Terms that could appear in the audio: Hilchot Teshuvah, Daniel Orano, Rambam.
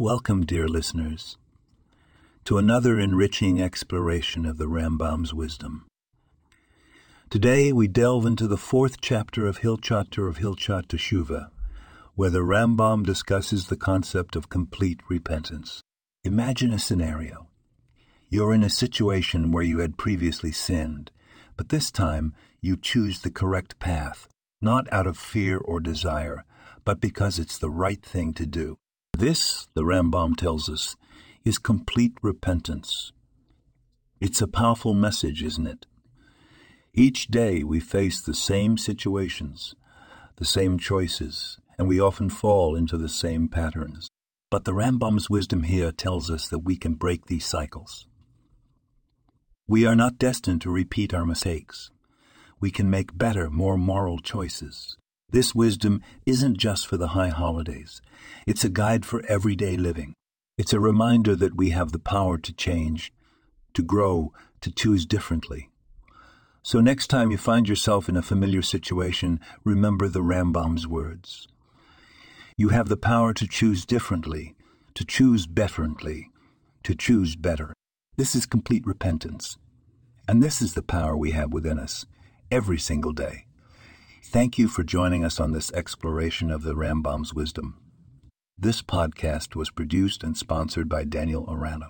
Welcome, dear listeners, to another enriching exploration of the Rambam's wisdom. Today we delve into the fourth chapter of Hilchot Teshuvah, where the Rambam discusses the concept of complete repentance. Imagine a scenario. You're in a situation where you had previously sinned, but this time you choose the correct path, not out of fear or desire, but because it's the right thing to do. This, the Rambam tells us, is complete repentance. It's a powerful message, isn't it? Each day we face the same situations, the same choices, and we often fall into the same patterns. But the Rambam's wisdom here tells us that we can break these cycles. We are not destined to repeat our mistakes. We can make better, more moral choices. This wisdom isn't just for the high holidays. It's a guide for everyday living. It's a reminder that we have the power to change, to grow, to choose differently. So next time you find yourself in a familiar situation, remember the Rambam's words. You have the power to choose differently, to choose betterly, to choose better. This is complete repentance. And this is the power we have within us every single day. Thank you for joining us on this exploration of the Rambam's wisdom. This podcast was produced and sponsored by Daniel Orano.